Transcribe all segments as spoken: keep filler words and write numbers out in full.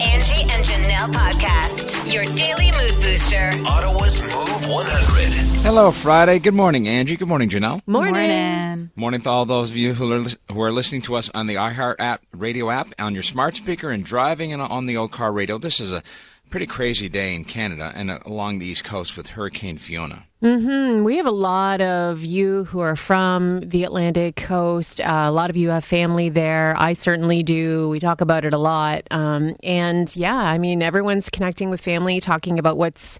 Angie and Janelle podcast, your daily mood booster. Ottawa's Move one hundred. Hello, Friday. Good morning, Angie. Good morning, Janelle. Morning. Morning, morning to all those of you who are, who are listening to us on the iHeart app, radio app, on your smart speaker, and driving and on the old car radio. This is a pretty crazy day in Canada and along the East Coast with Hurricane Fiona. Mm-hmm. We have a lot of you who are from the Atlantic coast. Uh, a lot of you have family there. I certainly do. We talk about it a lot. Um, and yeah, I mean, everyone's connecting with family, talking about what's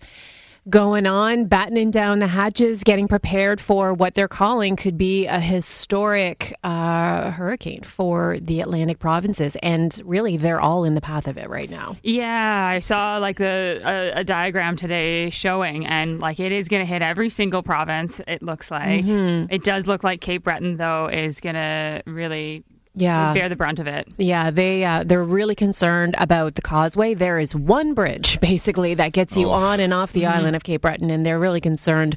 going on, battening down the hatches, getting prepared for what they're calling could be a historic uh, hurricane for the Atlantic provinces. And really, they're all in the path of it right now. Yeah, I saw like the a, a diagram today showing, and like it is going to hit every single province, it looks like. Mm-hmm. It does look like Cape Breton, though, is going to really... Yeah, bear the brunt of it. Yeah, they uh, they're really concerned about the causeway. There is one bridge basically that gets you oh. on and off the mm-hmm. island of Cape Breton, and they're really concerned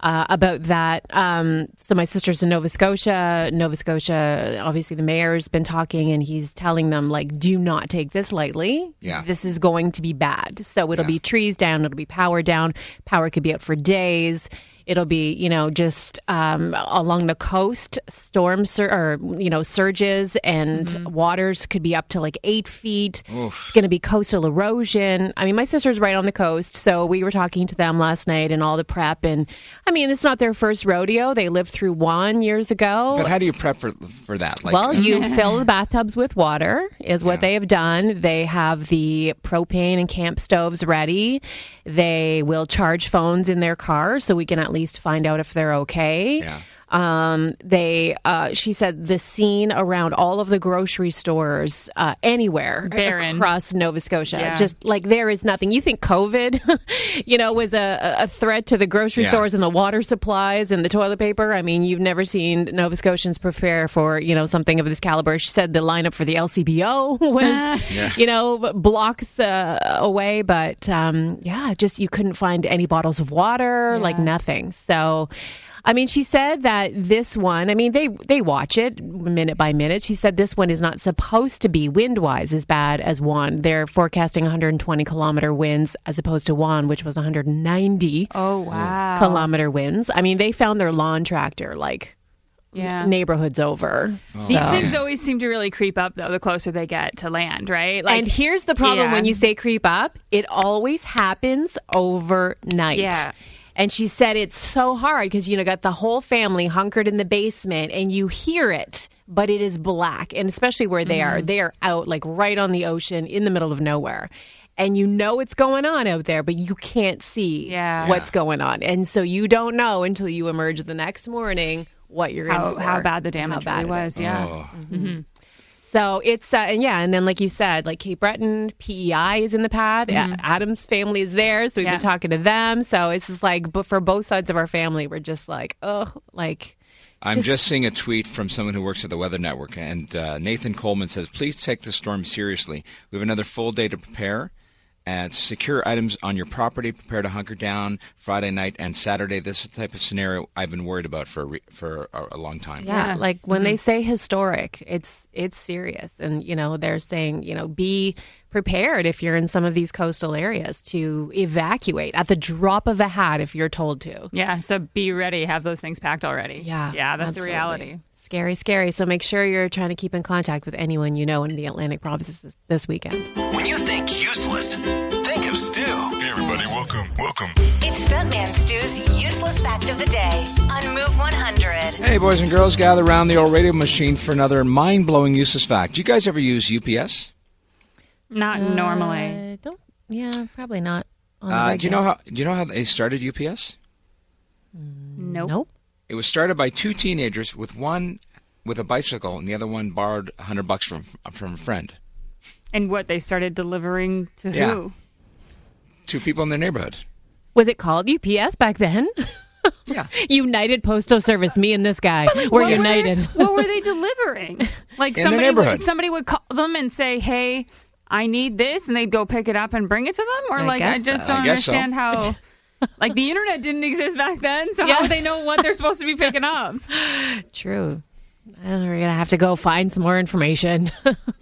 uh, about that. Um, so my sister's in Nova Scotia. Nova Scotia, obviously, the mayor's been talking, and he's telling them like, do not take this lightly. Yeah, this is going to be bad. So it'll yeah. be trees down. It'll be power down. Power could be out for days. It'll be, you know, just um, along the coast, storm sur- or, you know, surges and mm-hmm. waters could be up to like eight feet. Oof. It's going to be coastal erosion. I mean, my sister's right on the coast, so we were talking to them last night and all the prep. And I mean, it's not their first rodeo. They lived through Juan years ago. But how do you prep for, for that? Like, well, you fill the bathtubs with water is what yeah. they have done. They have the propane and camp stoves ready. They will charge phones in their car so we can at least find out if they're okay. Yeah. Um, they, uh, she said the scene around all of the grocery stores, uh, anywhere Barren. across Nova Scotia, yeah. just like there is nothing. You think COVID, you know, was a, a threat to the grocery yeah. stores and the water supplies and the toilet paper. I mean, you've never seen Nova Scotians prepare for, you know, something of this caliber. She said the lineup for the L C B O was, yeah. you know, blocks uh, away, but, um, yeah, just, you couldn't find any bottles of water, yeah. like nothing. So, I mean, she said that this one, I mean, they, they watch it minute by minute. She said this one is not supposed to be wind-wise as bad as Juan. They're forecasting one hundred twenty kilometer winds as opposed to Juan, which was one hundred ninety oh, wow. kilometer winds. I mean, they found their lawn tractor, like... Yeah. neighborhoods over. Oh. These so. things always seem to really creep up, though, the closer they get to land, right? Like, and here's the problem yeah. when you say creep up, it always happens overnight. Yeah. And she said it's so hard because, you know, got the whole family hunkered in the basement and you hear it, but it is black. And especially where they mm-hmm. are, they are out like right on the ocean in the middle of nowhere. And you know what's going on out there, but you can't see yeah. what's going on. And so you don't know until you emerge the next morning what you're how, in for. How bad the damage bad really was, yeah. Oh. Mm-hmm. So it's, uh, and yeah, and then like you said, like Cape Breton, P E I is in the path. Mm-hmm. Adam's family is there, so we've yeah. been talking to them. So it's just like, but for both sides of our family, we're just like, oh, like. I'm just, just seeing a tweet from someone who works at the Weather Network, and uh, Nathan Coleman says, please take the storm seriously. We have another full day to prepare. And secure items on your property, prepare to hunker down Friday night and Saturday. This is the type of scenario I've been worried about for a re- for a, a long time. Yeah, yeah. like when mm-hmm. they say historic, it's it's serious. And, you know, they're saying, you know, be prepared if you're in some of these coastal areas to evacuate at the drop of a hat if you're told to. Yeah, so be ready. Have those things packed already. Yeah, yeah, that's absolutely. The reality. Scary, scary. So make sure you're trying to keep in contact with anyone you know in the Atlantic provinces this weekend. When you think useless, think of Stu. Hey everybody, welcome, welcome. It's Stuntman Stu's Useless Fact of the Day on Move one hundred. Hey boys and girls, gather around the old radio machine for another mind-blowing useless fact. Do you guys ever use U P S? Not uh, normally. Don't. Yeah, probably not. On the uh, do you know how? Do you know how they started U P S? Nope. Nope. It was started by two teenagers, with one with a bicycle and the other one borrowed one hundred bucks from from a friend. And what, they started delivering to yeah. who? To people in their neighborhood. Was it called U P S back then? Yeah. United Postal Service, me and this guy. Like, we're what united. Were, what were they delivering? Like in somebody, their neighborhood. Would, somebody would call them and say, hey, I need this, and they'd go pick it up and bring it to them? Or I like, I just so. don't I understand so. how... Like, the internet didn't exist back then, so yeah. how do they know what they're supposed to be picking up? True. We're going to have to go find some more information.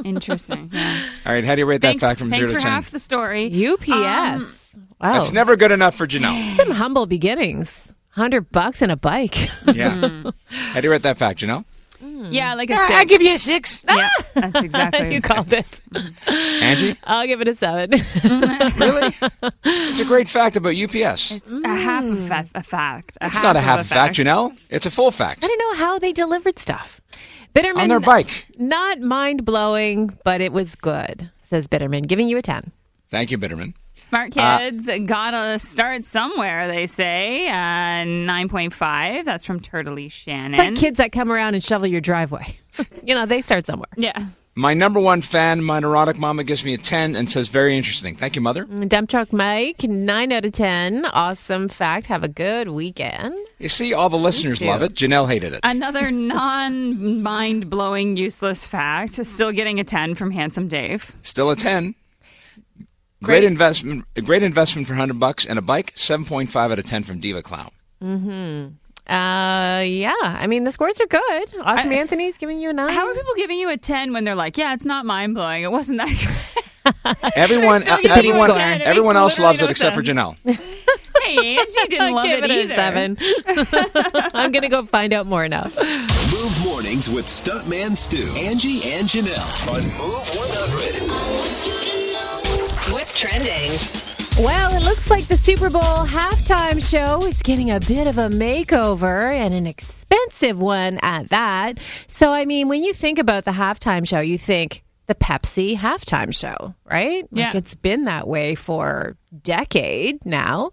Interesting. Yeah. All right. How do you rate that thanks, fact from zero to ten? Thanks for half the story. U P S. Um, wow. That's never good enough for Janelle. Some humble beginnings. one hundred bucks and a bike. Yeah. How do you rate that fact, Janelle? Mm. Yeah, like a six. Uh, I'll give you a six. Yeah, that's exactly. You called it. Angie? I'll give it a seven. Really? It's a great fact about U P S. It's mm. a half a, fa- a fact. A it's half not a half a fact, fact, Janelle. It's a full fact. I don't know how they delivered stuff. Bitterman. On their bike. Not mind-blowing, but it was good, says Bitterman. Giving you a ten. Thank you, Bitterman. Smart kids uh, gotta start somewhere, they say. Uh, nine point five. That's from Turtley Shannon. It's like kids that come around and shovel your driveway. You know, they start somewhere. Yeah. My number one fan, my neurotic mama, gives me a ten and says, very interesting. Thank you, Mother. Dump Truck Mike, nine out of ten. Awesome fact. Have a good weekend. You see, all the listeners love it. Janelle hated it. Another non-mind-blowing, useless fact. Still getting a ten from Handsome Dave. Still a ten. Great. great investment Great investment for one hundred bucks and a bike, seven point five out of ten from Diva Clown. Mm-hmm. Uh, yeah, I mean, the scores are good. Awesome I, Anthony's giving you a nine. How are people giving you a ten when they're like, yeah, it's not mind-blowing. It wasn't that good. everyone uh, everyone, everyone else loves no it except sense. for Janelle. Hey, Angie didn't love it, it either. seven. I'm going to go find out more now. Move Mornings with Stuntman Stu, Angie, and Janelle on Move one hundred. What's trending? Well, it looks like the Super Bowl halftime show is getting a bit of a makeover, and an expensive one at that. So, I mean, when you think about the halftime show, you think the Pepsi halftime show, right? Yeah. Like, it's been that way for a decade now.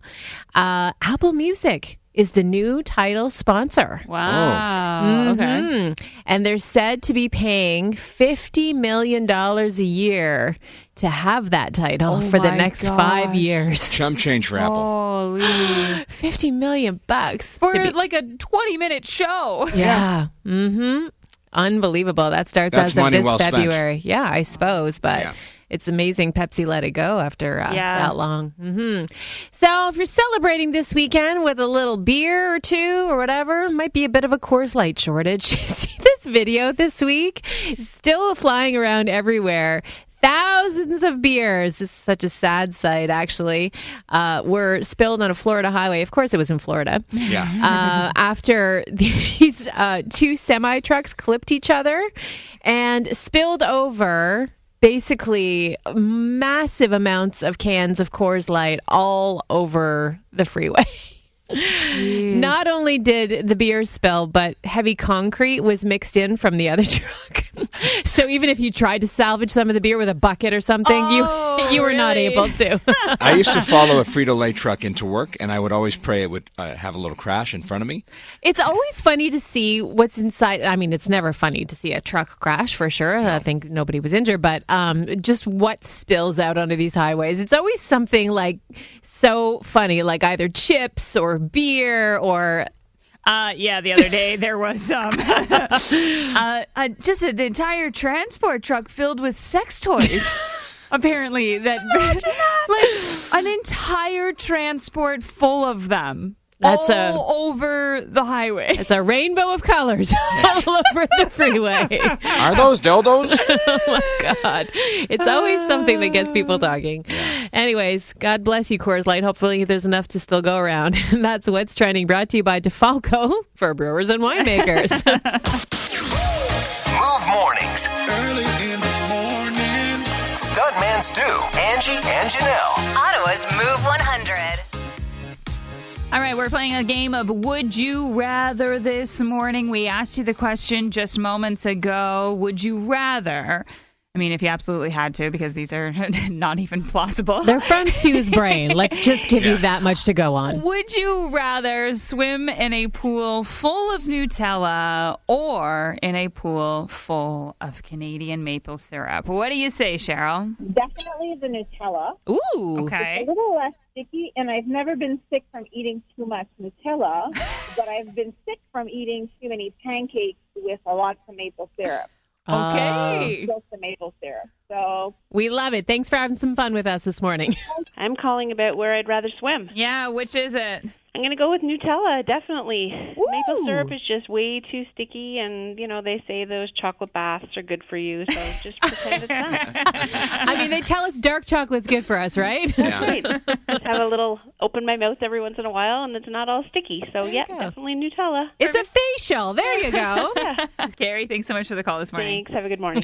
Uh, Apple Music is the new title sponsor. Wow. Mm-hmm. Okay. And they're said to be paying fifty million dollars a year to have that title oh for the next gosh. five years. Chump change for Apple. Holy. fifty million bucks. For be- like a twenty minute show. Yeah. Mm-hmm. Unbelievable. That starts That's as of this well February. Spent. Yeah, I suppose, but... Yeah. It's amazing Pepsi let it go after uh, yeah. that long. Mm-hmm. So if you're celebrating this weekend with a little beer or two or whatever, might be a bit of a Coors Light shortage. See this video this week? It's still flying around everywhere. Thousands of beers, this is such a sad sight actually, uh, were spilled on a Florida highway. Of course it was in Florida. Yeah. Uh, after these uh, two semi-trucks clipped each other and spilled over... Basically, massive amounts of cans of Coors Light all over the freeway. Not only did the beer spill, but heavy concrete was mixed in from the other truck. So even if you tried to salvage some of the beer with a bucket or something, oh, you you were really? not able to. I used to follow a Frito-Lay truck into work, and I would always pray it would uh, have a little crash in front of me. It's always funny to see what's inside. I mean, it's never funny to see a truck crash, for sure. No. I think nobody was injured, but um, just what spills out onto these highways. It's always something like so funny, like either chips or beer or... Uh, yeah, the other day there was um, uh, uh, just an entire transport truck filled with sex toys. Apparently, that, that like an entire transport full of them. That's all a, over the highway. It's a rainbow of colors all over the freeway. Are those dildos? Oh, my God. It's always something that gets people talking. Anyways, God bless you, Coors Light. Hopefully there's enough to still go around. And that's What's Trending, brought to you by DeFalco for brewers and winemakers. Move Mornings. Early in the morning. Stuntman Stu, Angie, and Janelle. Ottawa's Move one hundred. All right, we're playing a game of Would You Rather this morning. We asked you the question just moments ago. Would you rather? I mean, if you absolutely had to, because these are not even plausible. They're from Stu's brain. Let's just give yeah. you that much to go on. Would you rather swim in a pool full of Nutella or in a pool full of Canadian maple syrup? What do you say, Cheryl? Definitely the Nutella. Ooh. Okay. It's a little less sticky, and I've never been sick from eating too much Nutella, but I've been sick from eating too many pancakes with a lot of maple syrup. Okay. Just the maple syrup. So we love it. Thanks for having some fun with us this morning. I'm calling about where I'd rather swim. Yeah, which is it? I'm going to go with Nutella, definitely. Ooh. Maple syrup is just way too sticky, and, you know, they say those chocolate baths are good for you, so just pretend it's not. I mean, they tell us dark chocolate's good for us, right? Yeah. Right. Just have a little, open my mouth every once in a while, and it's not all sticky. So, yeah, go. Definitely Nutella. It's Perfect. A facial. There you go. Yeah. Gary, thanks so much for the call this morning. Thanks. Have a good morning.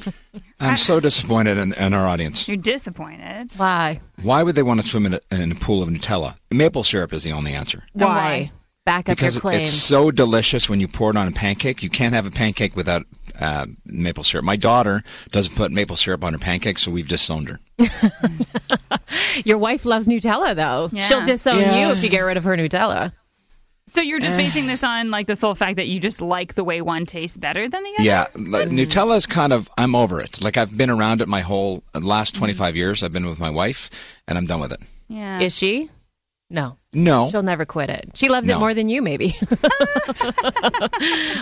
I'm so disappointed in, in our audience. You're disappointed? Why? Why would they want to swim in a, in a pool of Nutella? Maple syrup is the only answer. Why? Why? Back up because your claim. It's so delicious when you pour it on a pancake. You can't have a pancake without uh, maple syrup. My daughter doesn't put maple syrup on her pancakes, so we've disowned her. Your wife loves Nutella, though. Yeah. She'll disown yeah. you if you get rid of her Nutella. So you're just basing this on like the sole fact that you just like the way one tastes better than the other? Yeah. Like, mm. Nutella's kind of, I'm over it. Like I've been around it my whole last twenty-five mm. years. I've been with my wife and I'm done with it. Yeah. Is she? No. No. She'll never quit it. She loves no. it more than you, maybe.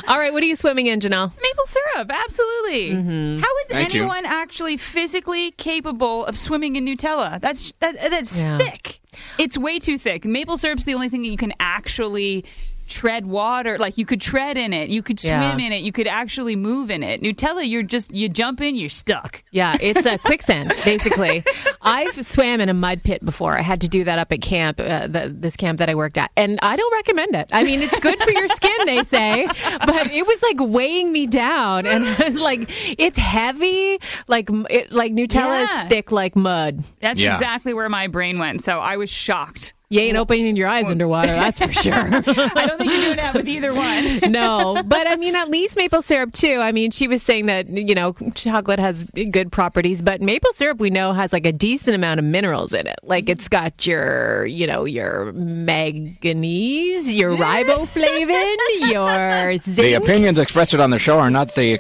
All right. What are you swimming in, Janelle? Maple syrup. Absolutely. Mm-hmm. How is Thank anyone you. actually physically capable of swimming in Nutella? That's that, that's yeah. thick. It's way too thick. Maple syrup's the only thing that you can actually tread water. Like, you could tread in it. You could swim yeah. in it. You could actually move in it. Nutella, you're just, you jump in, you're stuck. Yeah, it's a quicksand, basically. I've swam in a mud pit before. I had to do that up at camp, uh, the, this camp that I worked at. And I don't recommend it. I mean, it's good for your skin, they say. But it was, like, weighing me down. And I was like, it's heavy. Like, it, like Nutella yeah. is thick like mud. That's yeah. exactly where my brain went. So I was shocked. You ain't opening your eyes underwater, that's for sure. I don't think you're doing that with either one. No, but I mean, at least maple syrup, too. I mean, she was saying that, you know, chocolate has good properties, but maple syrup, we know, has like a decent amount of minerals in it. Like, it's got your, you know, your manganese, your riboflavin, your zinc. The opinions expressed on the show are not the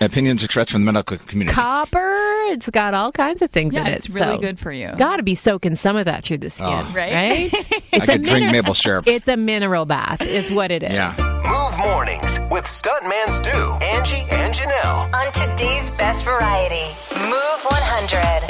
opinions expressed from the medical community. Copper, it's got all kinds of things yeah, in it. It's really so good for you. Got to be soaking some of that through the skin, oh. right? right? It's I could drink min- maple syrup. It's a mineral bath is what it is. Yeah. Move Mornings with Stuntman Stu, Angie, and Janelle. On today's best variety, Move one hundred.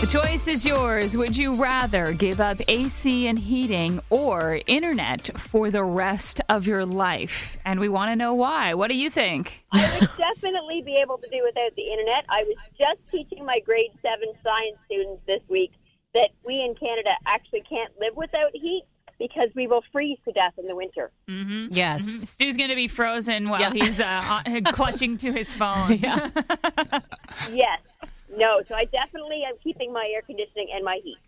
The choice is yours. Would you rather give up A C and heating or internet for the rest of your life? And we want to know why. What do you think? I would definitely be able to do without the internet. I was just teaching my grade seven science students this week that we in Canada actually can't live without heat because we will freeze to death in the winter. Mm-hmm. Yes. Mm-hmm. Stu's going to be frozen while yeah. he's uh, clutching to his phone. Yeah. Yes. No, so I definitely am keeping my air conditioning and my heat.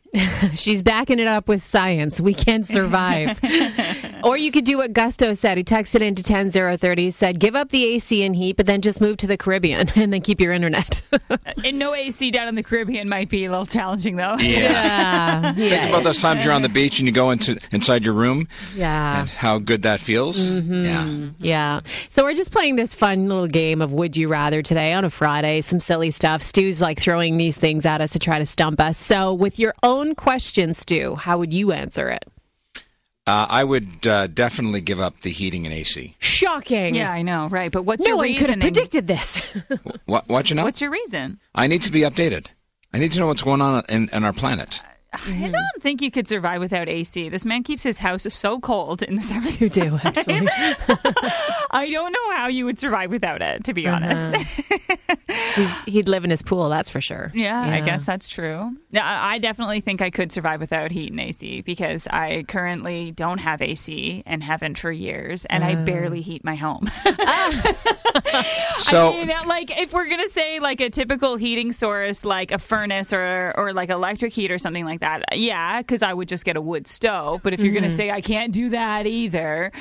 She's backing it up with science. We can survive. Or you could do what Gusto said. He texted into ten oh thirty, said, give up the A C and heat, but then just move to the Caribbean and then keep your internet. And no A C down in the Caribbean might be a little challenging, though. Yeah. yeah. Think yeah. about those times you're on the beach and you go into inside your room. Yeah. And how good that feels. Mm-hmm. Yeah. Yeah. So we're just playing this fun little game of Would You Rather today on a Friday. Some silly stuff. Stu's like throwing these things at us to try to stump us. So with your own question, Stu, how would you answer it? Uh, I would uh, definitely give up the heating and A C. Shocking. Yeah, I know, right? But what's no your reason? No one could have predicted this. what, what you know? What's your reason? I need to be updated. I need to know what's going on in, in our planet. I don't think you could survive without A C. This man keeps his house so cold in the summer. You do, actually. I don't know how you would survive without it, to be uh-huh. honest. He's, he'd live in his pool, that's for sure. Yeah, yeah. I guess that's true. Now, I definitely think I could survive without heat and A C because I currently don't have A C and haven't for years, and uh. I barely heat my home. So, I mean, like, if we're going to say, like, a typical heating source, like a furnace or, or like, electric heat or something like that. Yeah, because I would just get a wood stove. But if you're mm-hmm. going to say I can't do that either,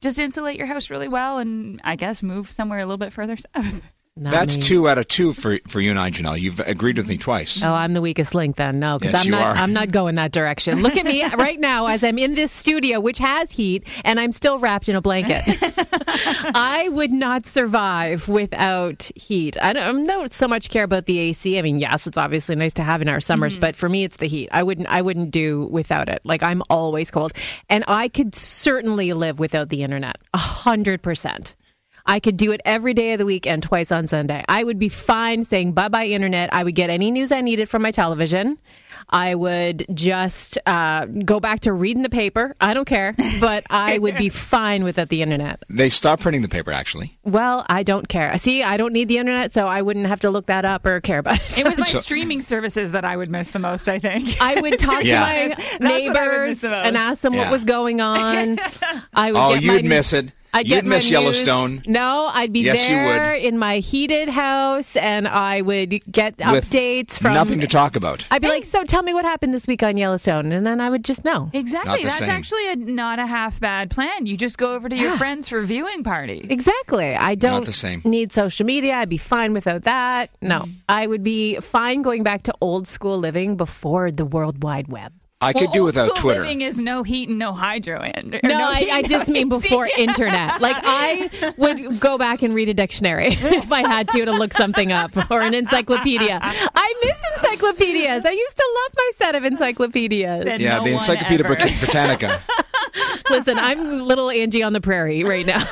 just insulate your house really well and I guess move somewhere a little bit further south. Not That's me. Two out of two for for you and I, Janelle. You've agreed with me twice. Oh, I'm the weakest link then. No, because yes, I'm not. Are. I'm not going that direction. Look at me right now as I'm in this studio, which has heat, and I'm still wrapped in a blanket. I would not survive without heat. I don't, I don't so much care about the A C. I mean, yes, it's obviously nice to have in our summers, mm-hmm. but for me, it's the heat. I wouldn't. I wouldn't do without it. Like I'm always cold, and I could certainly live without the internet. A hundred percent. I could do it every day of the week and twice on Sunday. I would be fine saying bye-bye, Internet. I would get any news I needed from my television. I would just uh, go back to reading the paper. I don't care, but I would be fine without the Internet. They stopped printing the paper, actually. Well, I don't care. See, I don't need the Internet, so I wouldn't have to look that up or care about it. It was my so, streaming services that I would miss the most, I think. I would talk yeah. to my neighbors and ask them yeah. what was going on. I would oh, get you'd my, miss it. I'd you'd miss Yellowstone. No, I'd be yes, there you would. in my heated house, and I would get With updates from nothing to talk about. I'd be like, so tell me what happened this week on Yellowstone, and then I would just know. Exactly. That's same. actually a, not a half bad plan. You just go over to your yeah. friends for viewing parties. Exactly. I don't need social media. I'd be fine without that. No, mm. I would be fine going back to old school living before the World Wide Web. I well, could do without Twitter. Living is no heat and no hydro. Andrew. No, no I, I just no mean before internet. Like, I would go back and read a dictionary if I had to to look something up, or an encyclopedia. I miss encyclopedias. I used to love my set of encyclopedias. Said yeah, no the Encyclopedia Brit- Britannica. Listen, I'm little Angie on the prairie right now.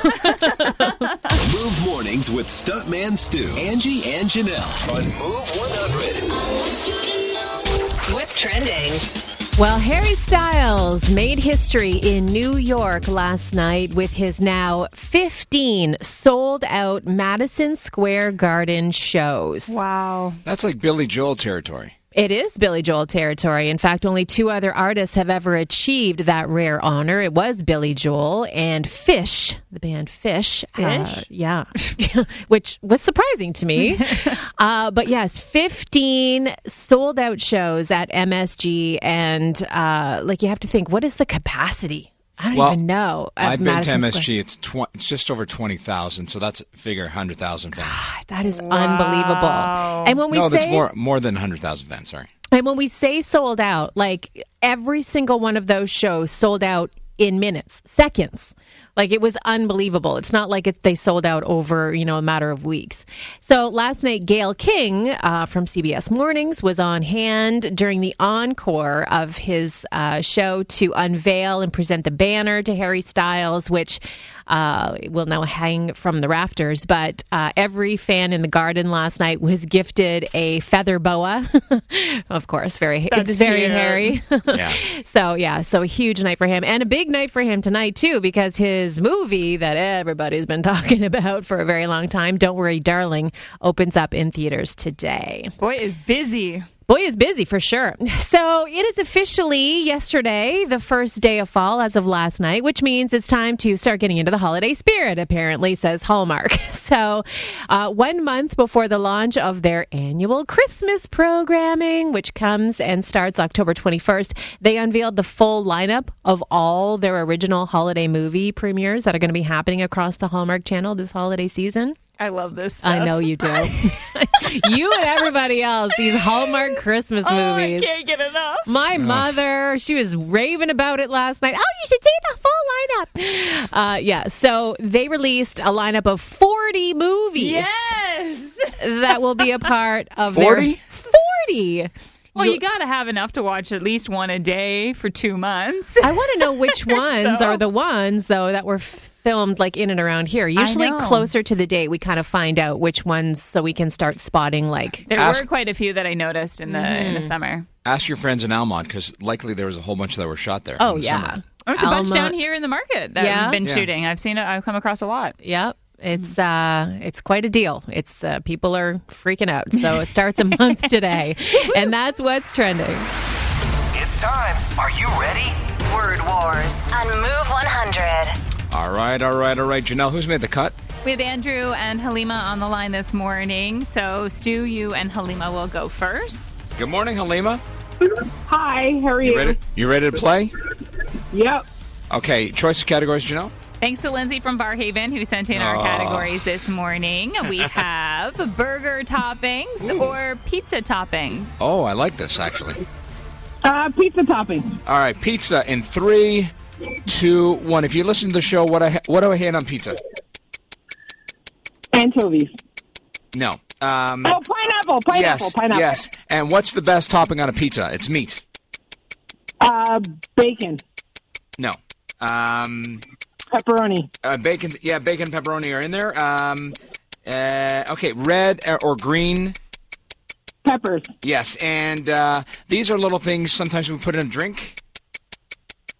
Move Mornings with Stuntman Stu, Angie, and Janelle on Move one hundred. I want you to know what's trending. Well, Harry Styles made history in New York last night with his now fifteen sold-out Madison Square Garden shows. Wow. That's like Billy Joel territory. It is Billy Joel territory. In fact, only two other artists have ever achieved that rare honor. It was Billy Joel and Fish, the band Fish. Fish? Uh, yeah. Which was surprising to me. uh, but yes, fifteen sold-out shows at M S G. And uh, like, you have to think, what is the capacity? I don't well, even know. I've Madison been to M S G. Square. It's tw- it's just over twenty thousand, so that's figure one hundred thousand fans. God, that is wow. unbelievable. And when we no, say that's more more than one hundred thousand fans. Sorry. And when we say sold out, like every single one of those shows sold out in minutes, seconds. Like, it was unbelievable. It's not like it, they sold out over, you know, a matter of weeks. So last night, Gayle King uh, from C B S Mornings was on hand during the encore of his uh, show to unveil and present the banner to Harry Styles, which uh, will now hang from the rafters. But uh, every fan in the garden last night was gifted a feather boa. Of course, very That's it's very cute. Harry. Yeah. So, yeah, so a huge night for him, and a big night for him tonight, too, because his His movie that everybody's been talking about for a very long time, Don't Worry Darling, opens up in theaters today. Boy is busy. Boy is busy for sure. So it is officially yesterday, the first day of fall as of last night, which means it's time to start getting into the holiday spirit, apparently, says Hallmark. So uh, one month before the launch of their annual Christmas programming, which comes and starts October twenty-first, they unveiled the full lineup of all their original holiday movie premieres that are going to be happening across the Hallmark Channel this holiday season. I love this stuff. I know you do. You and everybody else, these Hallmark Christmas oh, movies. I can't get enough. My Ugh. mother, she was raving about it last night. Oh, you should see the full lineup. Uh, yeah, so they released a lineup of forty movies. Yes. That will be a part of forty? Their... forty? Well, you got to have enough to watch at least one a day for two months. I want to know which ones so. are the ones, though, that were... F- filmed like in and around here. Usually closer to the day we kind of find out which ones so we can start spotting. Like there ask, were quite a few that I noticed in the mm. in the summer. Ask your friends in Almonte, because likely there was a whole bunch that were shot there. Oh yeah, summer. There's a Almonte. bunch down here in the market that yeah. we've been yeah. shooting. I've seen it. I've come across a lot. Yep. It's uh, it's quite a deal. It's uh, people are freaking out. So it starts a month today, and that's what's trending. It's time. Are you ready? Word Wars on Move one hundred. All right, all right, all right. Janelle, who's made the cut? We have Andrew and Halima on the line this morning. So, Stu, you and Halima will go first. Good morning, Halima. Hi, how are you? You ready, you ready to play? Yep. Okay, choice of categories, Janelle? Thanks to Lindsay from Barhaven, who sent in our oh. categories this morning. We have burger toppings Ooh. or pizza toppings. Oh, I like this, actually. Uh, pizza toppings. All right, pizza in three... Two, one. If you listen to the show, what I ha- what do I hand on pizza? Anchovies. No. Um, oh, pineapple, pineapple, yes, pineapple. Yes. And what's the best topping on a pizza? It's meat. Uh, bacon. No. Um, Pepperoni. Uh, bacon, yeah, bacon, pepperoni are in there. Um, uh, okay, red or green? Peppers. Yes, and uh, these are little things sometimes we put in a drink.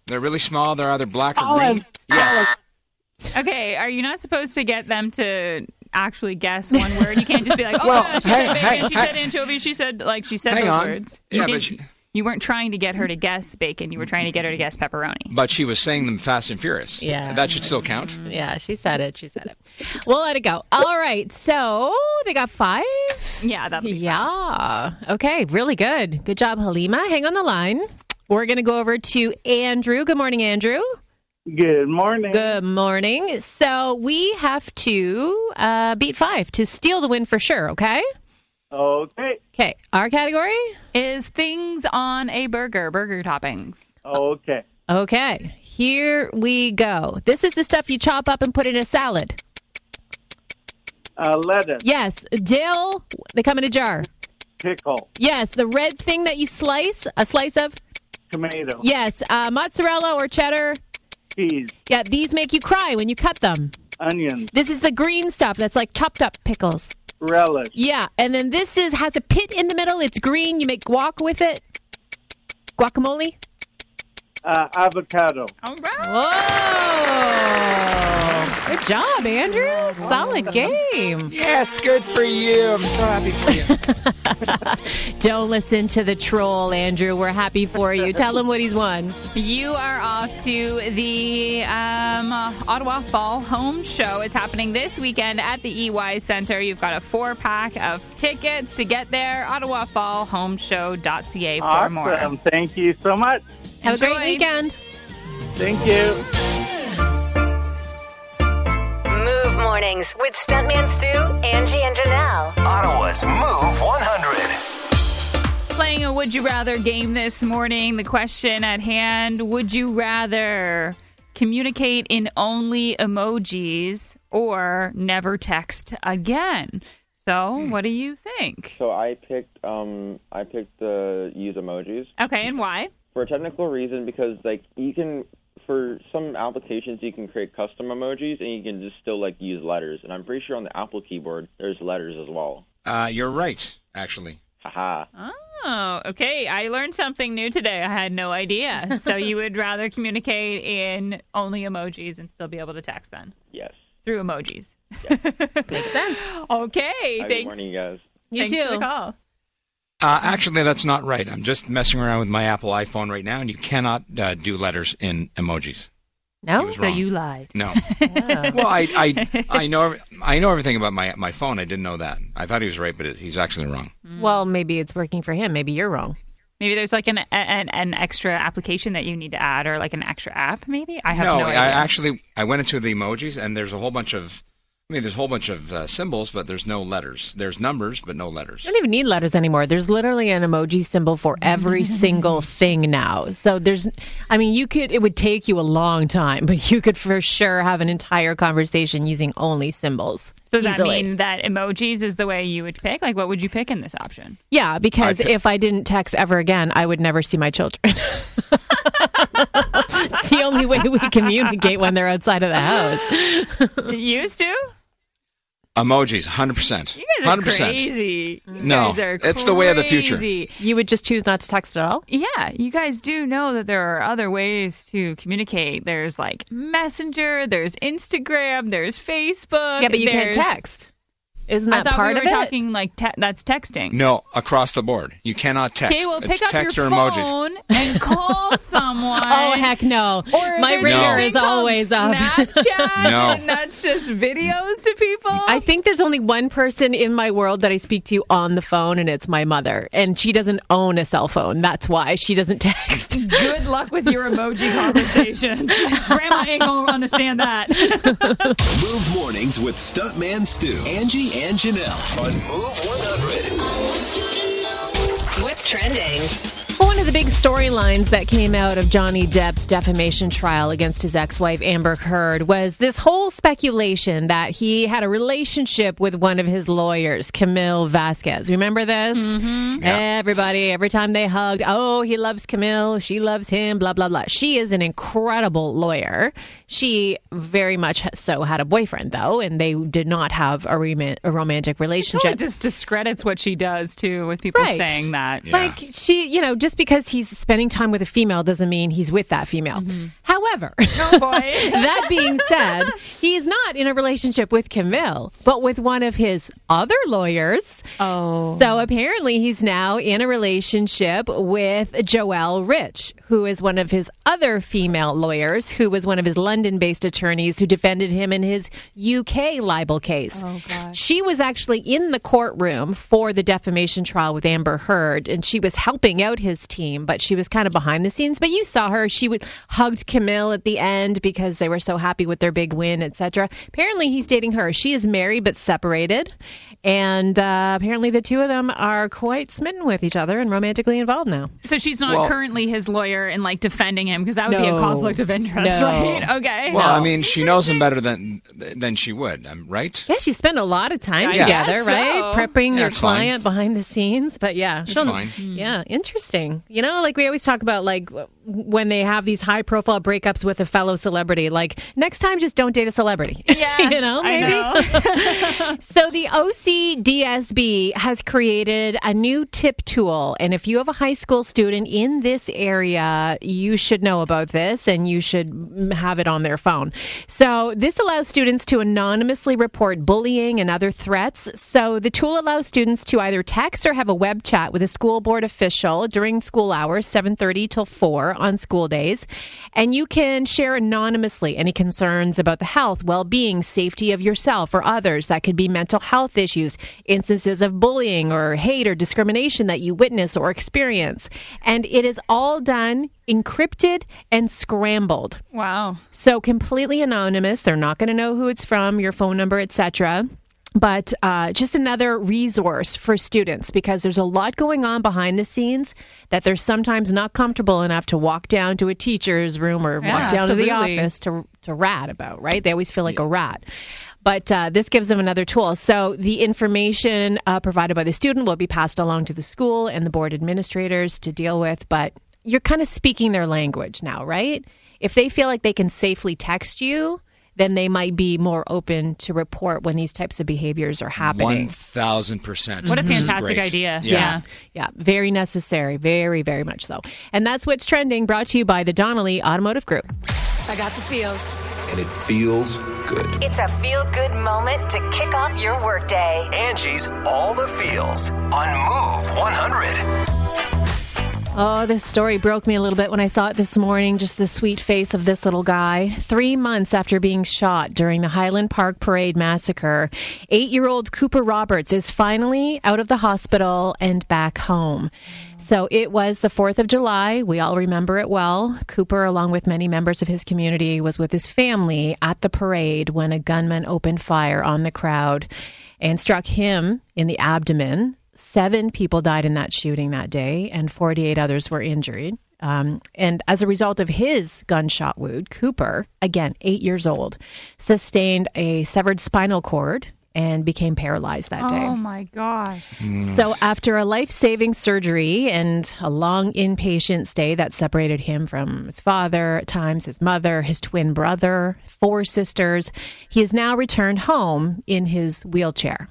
They're really small. They're either black or Olive. green. Yes. Olive. Okay, are you not supposed to get them to actually guess one word? You can't just be like, oh, well, no, she hang, said bacon, hang, she hang, said anchovy, she said, like, she said those on. words. You yeah, but she, you weren't trying to get her to guess bacon. You were trying to get her to guess pepperoni. But she was saying them fast and furious. Yeah. That should still count. Yeah, she said it. She said it. We'll let it go. All right. So they got five? Yeah, that'll be Yeah. Fun. Okay, really good. Good job, Halima. Hang on the line. We're going to go over to Andrew. Good morning, Andrew. Good morning. Good morning. So we have to uh, beat five to steal the win for sure, okay? Okay. Okay. Our category is things on a burger, burger toppings. Okay. Okay. Here we go. This is the stuff you chop up and put in a salad. Uh, lettuce. Yes. Dill. They come in a jar. Pickle. Yes. The red thing that you slice, a slice of? Tomato. Yes. Uh, mozzarella or cheddar? Cheese. Yeah, these make you cry when you cut them. Onions. This is the green stuff that's like chopped up pickles. Relish. Yeah, and then this is has a pit in the middle. It's green. You make guac with it. Guacamole. Uh, avocado. All right. Whoa. Good job, Andrew. Solid game. Yes, good for you. I'm so happy for you. Don't listen to the troll, Andrew. We're happy for you. Tell him what he's won. You are off to the um, Ottawa Fall Home Show. It's happening this weekend at the E Y Centre. You've got a four-pack of tickets to get there. ottawa fall home show dot c a for awesome. more. Awesome. Thank you so much. Have Enjoy. a great weekend. Thank you. Move Mornings with Stuntman Stu, Angie, and Janelle. Ottawa's Move one hundred. Playing a Would You Rather game this morning. The question at hand, would you rather communicate in only emojis or never text again? So, what do you think? So, I picked um, I picked the uh, use emojis. Okay, and why? For a technical reason, because, like, you can, for some applications, you can create custom emojis, and you can just still, like, use letters. And I'm pretty sure on the Apple keyboard, there's letters as well. Uh, you're right, actually. Haha. Oh, okay. I learned something new today. I had no idea. So you would rather communicate in only emojis and still be able to text then? Yes. Through emojis. Yes. Makes sense. Okay. Thanks. Good morning, you guys. You thanks too. Thanks for the call. Uh, actually, that's not right. I'm just messing around with my Apple iPhone right now, and you cannot uh, do letters in emojis. No, so you lied. No. Oh. Well, I, I I know I know everything about my my phone. I didn't know that. I thought he was right, but it, he's actually wrong. Well, maybe it's working for him. Maybe you're wrong. Maybe there's like an an, an extra application that you need to add, or like an extra app. Maybe I have no, no idea. I actually I went into the emojis, and there's a whole bunch of. I mean, there's a whole bunch of uh, symbols, but there's no letters. There's numbers, but no letters. You don't even need letters anymore. There's literally an emoji symbol for every single thing now. So there's, I mean, you could, it would take you a long time, but you could for sure have an entire conversation using only symbols. So does easily. that mean that emojis is the way you would pick? Like, what would you pick in this option? Yeah, because I pick- if I didn't text ever again, I would never see my children. It's the only way we communicate when they're outside of the house. Used to? Emojis, one hundred percent. You guys are one hundred percent. Crazy. You no, guys are crazy. It's the way of the future. You would just choose not to text at all? Yeah. You guys do know that there are other ways to communicate. There's like Messenger, there's Instagram, there's Facebook. Yeah, but you can't text. Isn't that part of it? I thought we were talking like te- that's texting. No, across the board. You cannot text. Okay, well, pick up your phone and call someone. Oh, heck no. Or my ringer is always up. Snapchat, no. And that's just videos to people. I think there's only one person in my world that I speak to on the phone, and it's my mother. And she doesn't own a cell phone. That's why she doesn't text. Good luck with your emoji conversation. Grandma ain't going to understand that. Move Mornings with Stuntman Stu, Angie, and Janelle on Move one hundred. I want you to know what's trending. One of the big storylines that came out of Johnny Depp's defamation trial against his ex-wife Amber Heard was this whole speculation that he had a relationship with one of his lawyers, Camille Vasquez. Remember this? Mm-hmm. Yeah. Everybody, every time they hugged, oh, he loves Camille, she loves him, blah, blah, blah. She is an incredible lawyer. She very much so had a boyfriend, though, and they did not have a, rem- a romantic relationship. It totally just discredits what she does, too, with people right. saying that. Yeah. Like, she, you know, just because he's spending time with a female doesn't mean he's with that female. Mm-hmm. However, oh boy. That being said, he is not in a relationship with Camille, but with one of his other lawyers. Oh. So apparently he's now in a relationship with Joelle Rich, who is one of his other female lawyers, who was one of his London-based attorneys who defended him in his U K libel case. Oh, gosh. She was actually in the courtroom for the defamation trial with Amber Heard, and she was helping out his team, but she was kind of behind the scenes. But you saw her. She would, hugged Camille at the end because they were so happy with their big win, et cetera. Apparently, he's dating her. She is married but separated, and uh, apparently the two of them are quite smitten with each other and romantically involved now. So she's not well, currently his lawyer and, like, defending him, because that would no, be a conflict of interest, no. right? Okay. Well, no. I mean, she knows him better than than she would, right? Yeah, she spent a lot of time yeah, together, so. right? Prepping yeah, your client fine. behind the scenes, but yeah. It's fine. Yeah, interesting. You know, like, we always talk about, like, when they have these high-profile breakups with a fellow celebrity, like, next time just don't date a celebrity. Yeah, you know, maybe. I know. So the O C D S B has created a new tip tool, and if you have a high school student in this area, you should know about this, and you should have it on their phone. So this allows students to anonymously report bullying and other threats. So the tool allows students to either text or have a web chat with a school board official during school hours, seven thirty till four on school days, and you can share anonymously any concerns about the health, well-being, safety of yourself or others. That could be mental health issues, instances of bullying or hate or discrimination that you witness or experience. And it is all done encrypted and scrambled. Wow. So completely anonymous. They're not going to know who it's from, your phone number, et cetera. But uh, just another resource for students, because there's a lot going on behind the scenes that they're sometimes not comfortable enough to walk down to a teacher's room or yeah, walk down absolutely. to the office to to rat about, right? They always feel like yeah. a rat. But uh, this gives them another tool. So the information uh, provided by the student will be passed along to the school and the board administrators to deal with. But you're kind of speaking their language now, right? If they feel like they can safely text you, then they might be more open to report when these types of behaviors are happening. one thousand percent. What a fantastic idea. Yeah. yeah. Yeah. Very necessary. Very, very much so. And that's What's Trending, brought to you by the Donnelly Automotive Group. I got the feels. And it feels good. It's a feel-good moment to kick off your workday. Angie's All the Feels on Move one hundred. Oh, this story broke me a little bit when I saw it this morning, just the sweet face of this little guy. Three months after being shot during the Highland Park Parade massacre, eight-year-old Cooper Roberts is finally out of the hospital and back home. So it was the fourth of July. We all remember it well. Cooper, along with many members of his community, was with his family at the parade when a gunman opened fire on the crowd and struck him in the abdomen. Seven people died in that shooting that day, and forty-eight others were injured. Um, and as a result of his gunshot wound, Cooper, again, eight years old, sustained a severed spinal cord and became paralyzed that day. Oh, my gosh. Mm. So after a life-saving surgery and a long inpatient stay that separated him from his father, at times his mother, his twin brother, four sisters, he is now returned home in his wheelchair.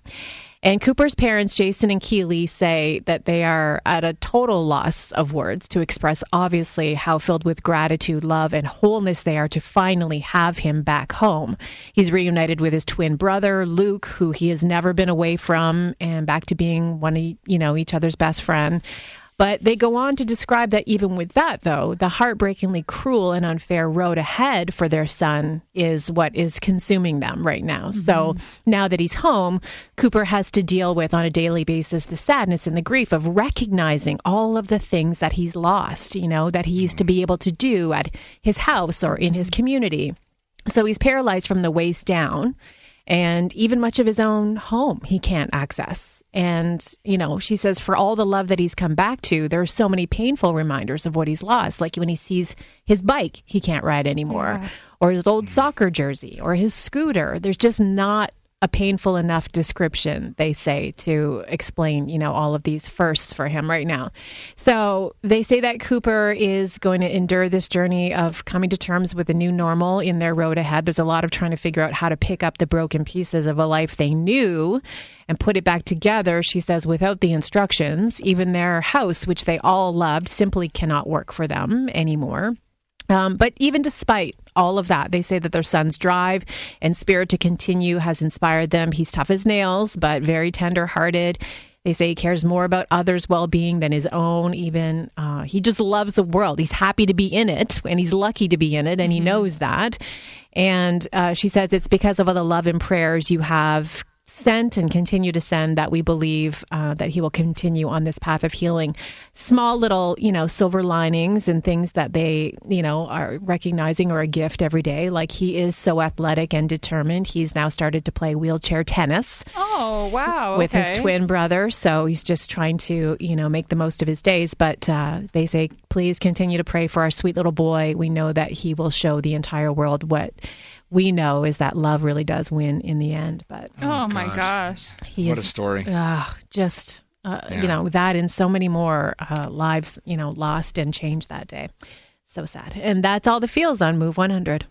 And Cooper's parents, Jason and Keely, say that they are at a total loss of words to express, obviously, how filled with gratitude, love, and wholeness they are to finally have him back home. He's reunited with his twin brother, Luke, who he has never been away from, and back to being one of, you know, each other's best friend. But they go on to describe that even with that, though, the heartbreakingly cruel and unfair road ahead for their son is what is consuming them right now. Mm-hmm. So now that he's home, Cooper has to deal with on a daily basis the sadness and the grief of recognizing all of the things that he's lost, you know, that he used to be able to do at his house or in his community. So he's paralyzed from the waist down, and even much of his own home he can't access. And, you know, she says for all the love that he's come back to, there are so many painful reminders of what he's lost. Like when he sees his bike he can't ride anymore, yeah. or his old soccer jersey, or his scooter. There's just not a painful enough description, they say, to explain, you know, all of these firsts for him right now. So they say that Cooper is going to endure this journey of coming to terms with a new normal in their road ahead. There's a lot of trying to figure out how to pick up the broken pieces of a life they knew and put it back together, she says, without the instructions. Even their house, which they all loved, simply cannot work for them anymore. Um, but even despite all of that, they say that their son's drive and spirit to continue has inspired them. He's tough as nails, but very tender-hearted. They say he cares more about others' well-being than his own, even. Uh, he just loves the world. He's happy to be in it, and he's lucky to be in it, and he mm-hmm. knows that. And uh, she says it's because of all the love and prayers you have sent and continue to send that we believe uh, that he will continue on this path of healing. Small little, you know, silver linings and things that they, you know, are recognizing or a gift every day. Like he is so athletic and determined. He's now started to play wheelchair tennis. Oh, wow. With okay. his twin brother. So he's just trying to, you know, make the most of his days. But uh, they say, please continue to pray for our sweet little boy. We know that he will show the entire world what we know is that love really does win in the end. But oh, my gosh. He what is, a story. Uh, just, uh, yeah. you know, that and so many more uh, lives, you know, lost and changed that day. So sad. And that's all the feels on Move one hundred.